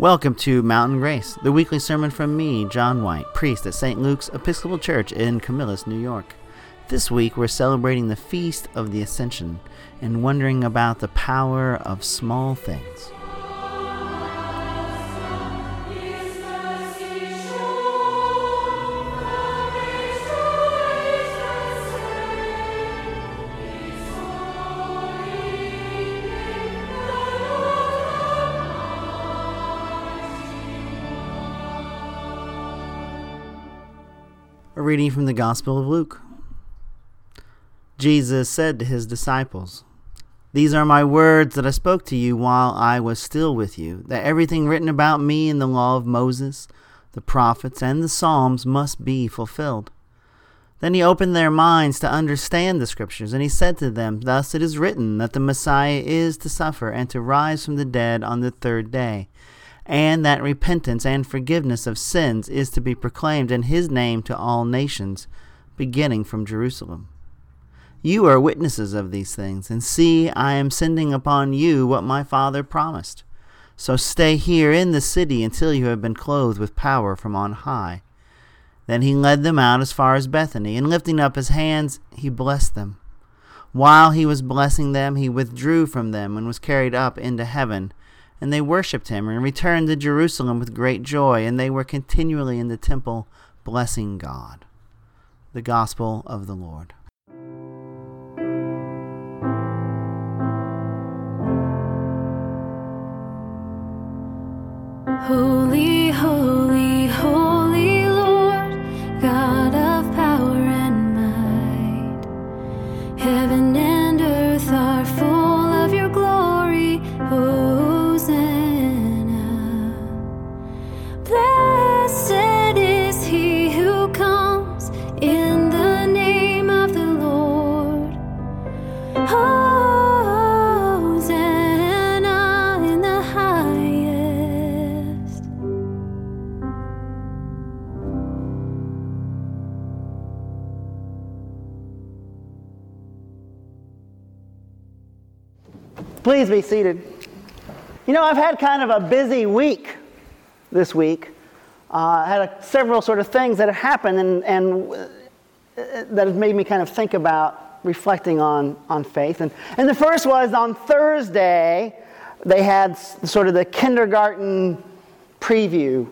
Welcome to Mountain Grace, the weekly sermon from me, John White, priest at St. Luke's Episcopal Church in Camillus, New York. This week we're celebrating the Feast of the Ascension and wondering about the power of small things. A reading from the Gospel of Luke. Jesus said to his disciples, "These are my words that I spoke to you while I was still with you, that everything written about me in the law of Moses, the prophets, and the Psalms must be fulfilled." Then he opened their minds to understand the Scriptures, and he said to them, "Thus it is written that the Messiah is to suffer and to rise from the dead on the third day, and that repentance and forgiveness of sins is to be proclaimed in his name to all nations, beginning from Jerusalem. You are witnesses of these things, and see, I am sending upon you what my Father promised. So stay here in the city until you have been clothed with power from on high." Then he led them out as far as Bethany, and lifting up his hands, he blessed them. While he was blessing them, he withdrew from them and was carried up into heaven. And they worshipped him and returned to Jerusalem with great joy, and they were continually in the temple blessing God. The Gospel of the Lord. Holy, holy, holy Lord, God of power and might, heaven and earth are full of your glory. Blessed is he who comes in the name of the Lord. Hosanna in the highest. Please be seated. You know, I've had kind of a busy week this week. I had several sort of things that have happened and that have made me kind of think about reflecting on faith. And the first was on Thursday, they had sort of the kindergarten preview.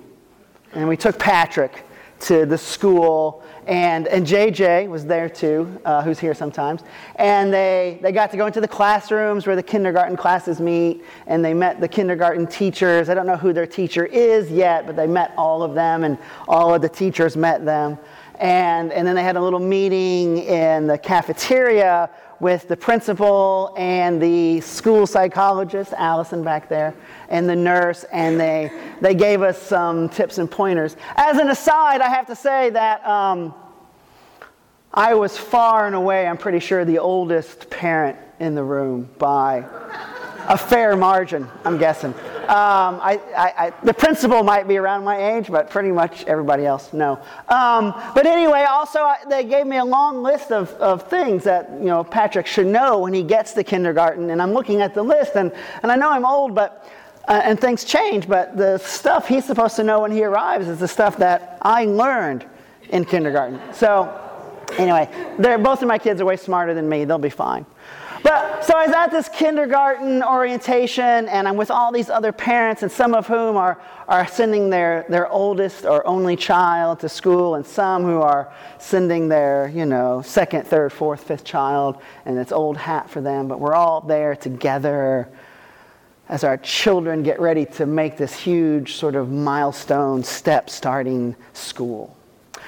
And we took Patrick to the school, and J.J. was there too, who's here sometimes. And they got to go into the classrooms where the kindergarten classes meet, and they met the kindergarten teachers. I don't know who their teacher is yet, but they met all of them, and all of the teachers met them. And then they had a little meeting in the cafeteria with the principal and the school psychologist, Allison back there, and the nurse, and they gave us some tips and pointers. As an aside, I have to say that I was far and away, I'm pretty sure, the oldest parent in the room by a fair margin, I'm guessing. The principal might be around my age, but pretty much everybody else, no. But anyway, also they gave me a long list of things that, you know, Patrick should know when he gets to kindergarten. And I'm looking at the list, and I know I'm old, but and things change. But the stuff he's supposed to know when he arrives is the stuff that I learned in kindergarten. So anyway, both of my kids are way smarter than me. They'll be fine. But so I was at this kindergarten orientation, and I'm with all these other parents, and some of whom are sending their oldest or only child to school, and some who are sending their, you know, second, third, fourth, fifth child, and it's old hat for them. But we're all there together as our children get ready to make this huge sort of milestone step starting school.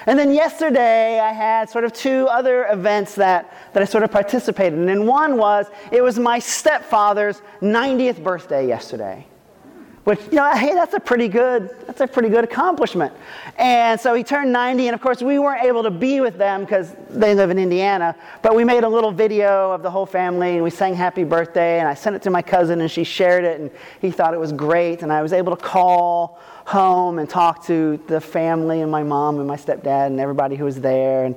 And then yesterday, I had sort of two other events that I sort of participated in. And one was, it was my stepfather's 90th birthday yesterday. Which, you know, hey, that's a pretty good accomplishment. And so he turned 90, and of course, we weren't able to be with them because they live in Indiana. But we made a little video of the whole family, and we sang happy birthday, and I sent it to my cousin, and she shared it, and he thought it was great. And I was able to call home and talk to the family and my mom and my stepdad and everybody who was there. And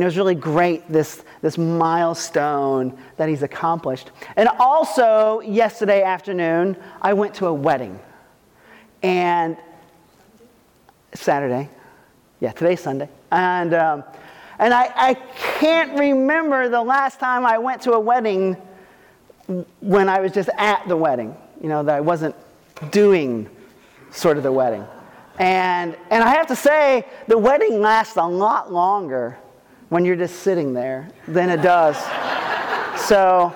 it was really great, this milestone that he's accomplished. And also, yesterday afternoon, I went to a wedding. and Saturday. Yeah, today's Sunday. And I can't remember the last time I went to a wedding when I was just at the wedding, you know, that I wasn't doing sort of the wedding. And I have to say, the wedding lasts a lot longer when you're just sitting there than it does. So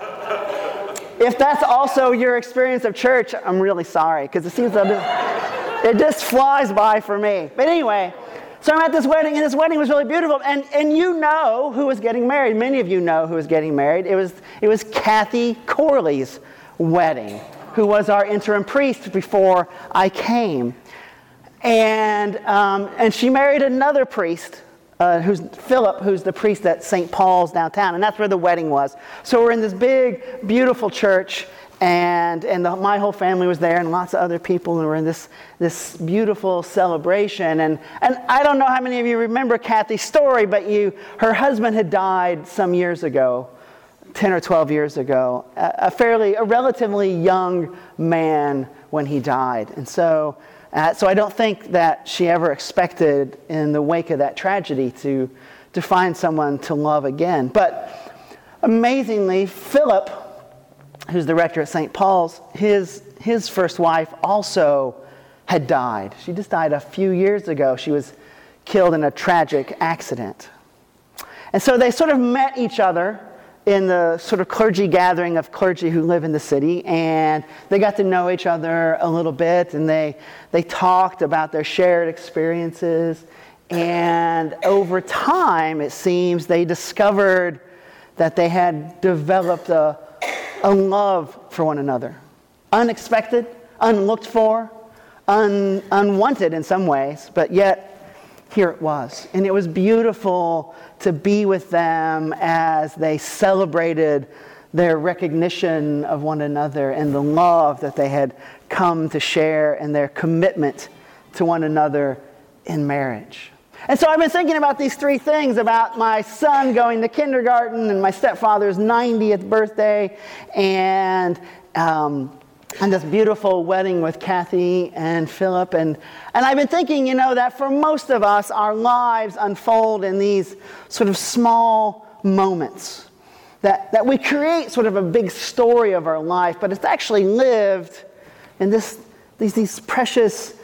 if that's also your experience of church, I'm really sorry, because it seems it just flies by for me. But anyway, so I'm at this wedding, and this wedding was really beautiful. And you know who was getting married. Many of you know who was getting married. It was Kathy Corley's wedding, who was our interim priest before I came. And she married another priest, who's Philip, who's the priest at St. Paul's downtown, and that's where the wedding was. So we're in this big, beautiful church, and my whole family was there, and lots of other people, and we're in this beautiful celebration. And I don't know how many of you remember Kathy's story, but her husband had died some years ago, 10 or 12 years ago, a relatively young man when he died, and so. So I don't think that she ever expected, in the wake of that tragedy, to find someone to love again. But amazingly, Philip, who's the rector at St. Paul's, his first wife also had died. She just died a few years ago. She was killed in a tragic accident. And so they sort of met each other in the sort of clergy gathering of clergy who live in the city, and they got to know each other a little bit, and they talked about their shared experiences, and over time, it seems, they discovered that they had developed a love for one another. Unexpected, unlooked for, unwanted in some ways, but yet here it was. And it was beautiful to be with them as they celebrated their recognition of one another and the love that they had come to share and their commitment to one another in marriage. And so I've been thinking about these three things, about my son going to kindergarten and my stepfather's 90th birthday and this beautiful wedding with Kathy and Philip. And I've been thinking, you know, that for most of us, our lives unfold in these sort of small moments. That we create sort of a big story of our life, but it's actually lived in these precious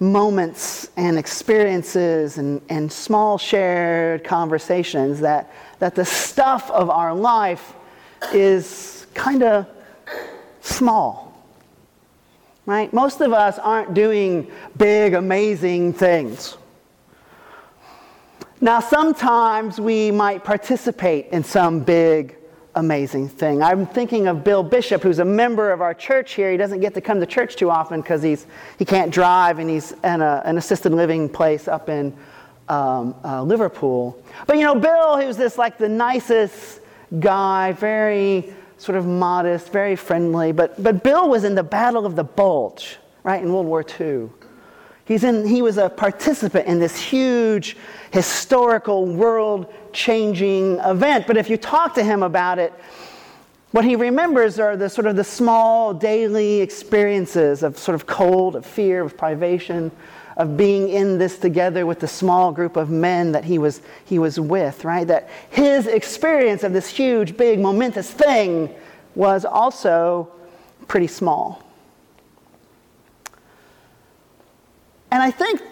moments and experiences and small shared conversations, that the stuff of our life is kind of small. Right? Most of us aren't doing big, amazing things. Now, sometimes we might participate in some big, amazing thing. I'm thinking of Bill Bishop, who's a member of our church here. He doesn't get to come to church too often because he can't drive, and he's in an assisted living place up in Liverpool. But, you know, Bill, he was the nicest guy, very sort of modest, very friendly, but Bill was in the Battle of the Bulge, right, in World War II. He was a participant in this huge, historical, world-changing event. But if you talk to him about it, what he remembers are the small daily experiences of sort of cold, of fear, of privation, of being in this together with the small group of men that he was with, right? That his experience of this huge, big, momentous thing was also pretty small. And I think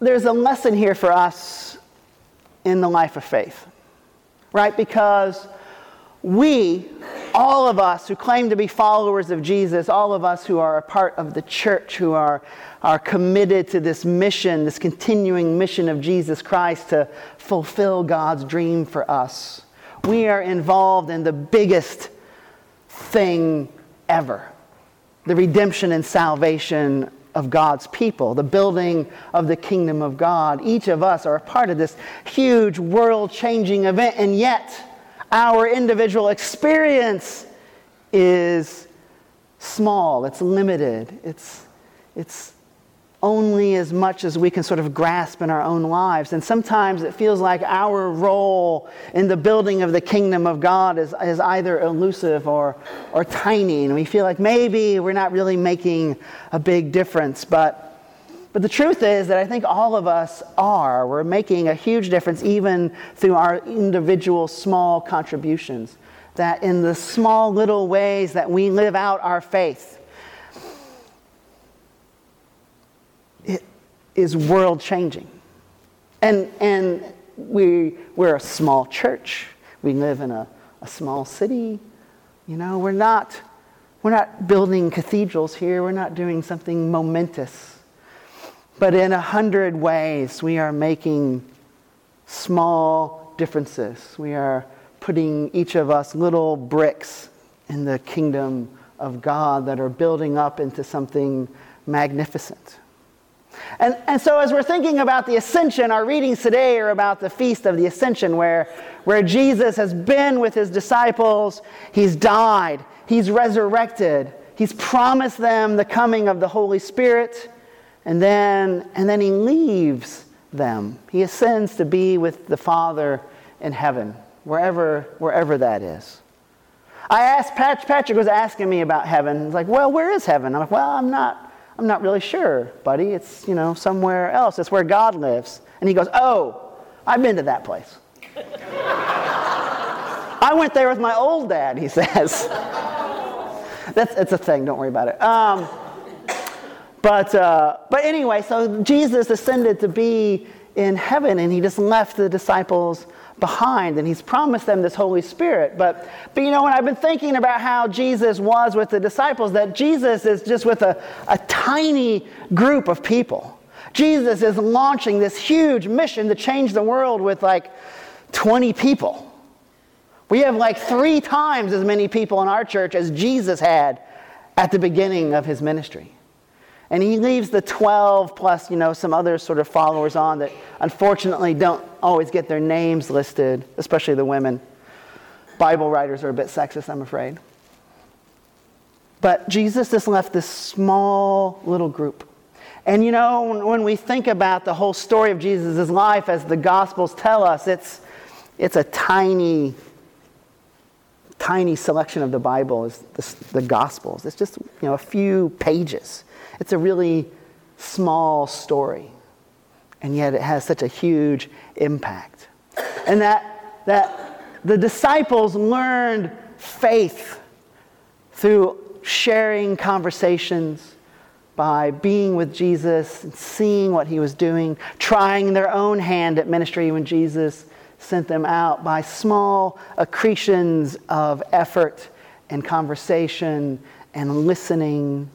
there's a lesson here for us in the life of faith, right? Because all of us who claim to be followers of Jesus, all of us who are a part of the church, who are committed to this mission, this continuing mission of Jesus Christ to fulfill God's dream for us, we are involved in the biggest thing ever, the redemption and salvation of God's people, the building of the kingdom of God. Each of us are a part of this huge world-changing event, and yet our individual experience is small, it's limited, it's only as much as we can sort of grasp in our own lives. And sometimes it feels like our role in the building of the kingdom of God is either elusive or tiny, and we feel like maybe we're not really making a big difference. But But the truth is that I think all of us are. We're making a huge difference even through our individual small contributions. That in the small little ways that we live out our faith, it is world changing. And we're a small church. We live in a small city. You know, we're not building cathedrals here. We're not doing something momentous. But in 100 ways, we are making small differences. We are putting each of us little bricks in the kingdom of God that are building up into something magnificent. And so as we're thinking about the Ascension, our readings today are about the Feast of the Ascension, where Jesus has been with his disciples, he's died, he's resurrected, he's promised them the coming of the Holy Spirit, and then he leaves them. He ascends to be with the Father in heaven, wherever that is. I asked, Patrick was asking me about heaven. He's like, well, where is heaven? I'm like, well, I'm not really sure, buddy. It's, you know, somewhere else. It's where God lives. And he goes, oh, I've been to that place. I went there with my old dad, he says. That's a thing. Don't worry about it. But anyway, so Jesus ascended to be in heaven, and he just left the disciples behind, and he's promised them this Holy Spirit. But you know, when I've been thinking about how Jesus was with the disciples, that Jesus is just with a tiny group of people. Jesus is launching this huge mission to change the world with like 20 people. We have like 3 times as many people in our church as Jesus had at the beginning of his ministry. And he leaves the 12 plus, you know, some other sort of followers on that unfortunately don't always get their names listed, especially the women. Bible writers are a bit sexist, I'm afraid. But Jesus just left this small little group. And you know, when we think about the whole story of Jesus' life as the Gospels tell us, it's a tiny, tiny selection of the Bible is the Gospels. It's just, you know, a few pages. It's a really small story, and yet it has such a huge impact. And that the disciples learned faith through sharing conversations, by being with Jesus and seeing what he was doing, trying their own hand at ministry when Jesus sent them out, by small accretions of effort and conversation and listening.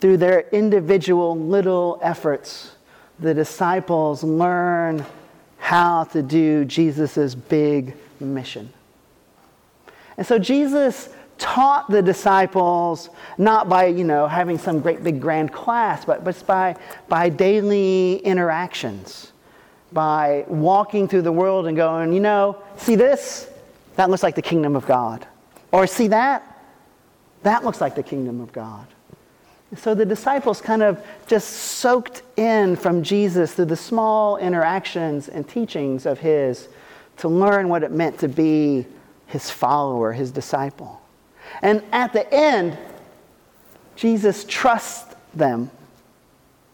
Through their individual little efforts, the disciples learn how to do Jesus' big mission. And so Jesus taught the disciples not by, you know, having some great big grand class, but by daily interactions, by walking through the world and going, you know, see this? That looks like the kingdom of God. Or see that? That looks like the kingdom of God. So the disciples kind of just soaked in from Jesus through the small interactions and teachings of his to learn what it meant to be his follower, his disciple. And at the end, Jesus trusts them.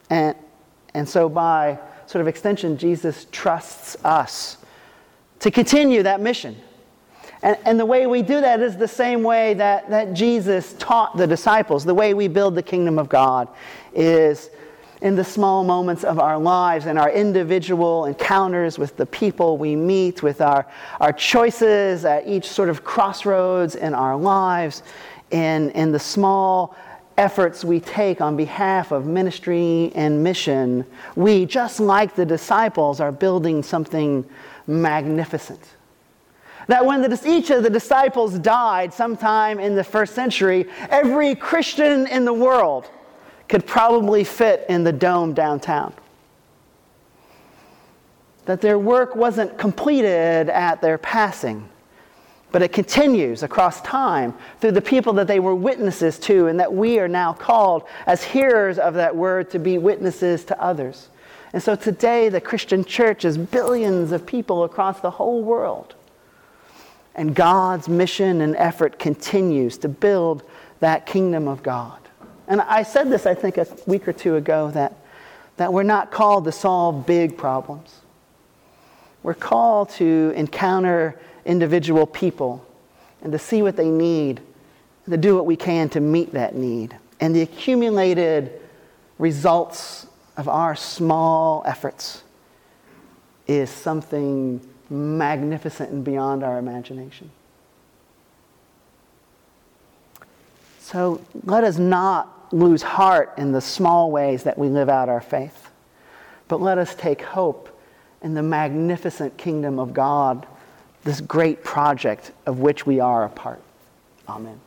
And so by sort of extension, Jesus trusts us to continue that mission. And the way we do that is the same way that Jesus taught the disciples. The way we build the kingdom of God is in the small moments of our lives and in our individual encounters with the people we meet, with our choices at each sort of crossroads in our lives, in the small efforts we take on behalf of ministry and mission. We, just like the disciples, are building something magnificent. That when each of the disciples died sometime in the first century, every Christian in the world could probably fit in the dome downtown. That their work wasn't completed at their passing, but it continues across time through the people that they were witnesses to, and that we are now called as hearers of that word to be witnesses to others. And so today the Christian church is billions of people across the whole world. And God's mission and effort continues to build that kingdom of God. And I said this, I think, a week or two ago, that we're not called to solve big problems. We're called to encounter individual people and to see what they need, and to do what we can to meet that need. And the accumulated results of our small efforts is something magnificent and beyond our imagination. So let us not lose heart in the small ways that we live out our faith, but let us take hope in the magnificent kingdom of God, this great project of which we are a part. Amen.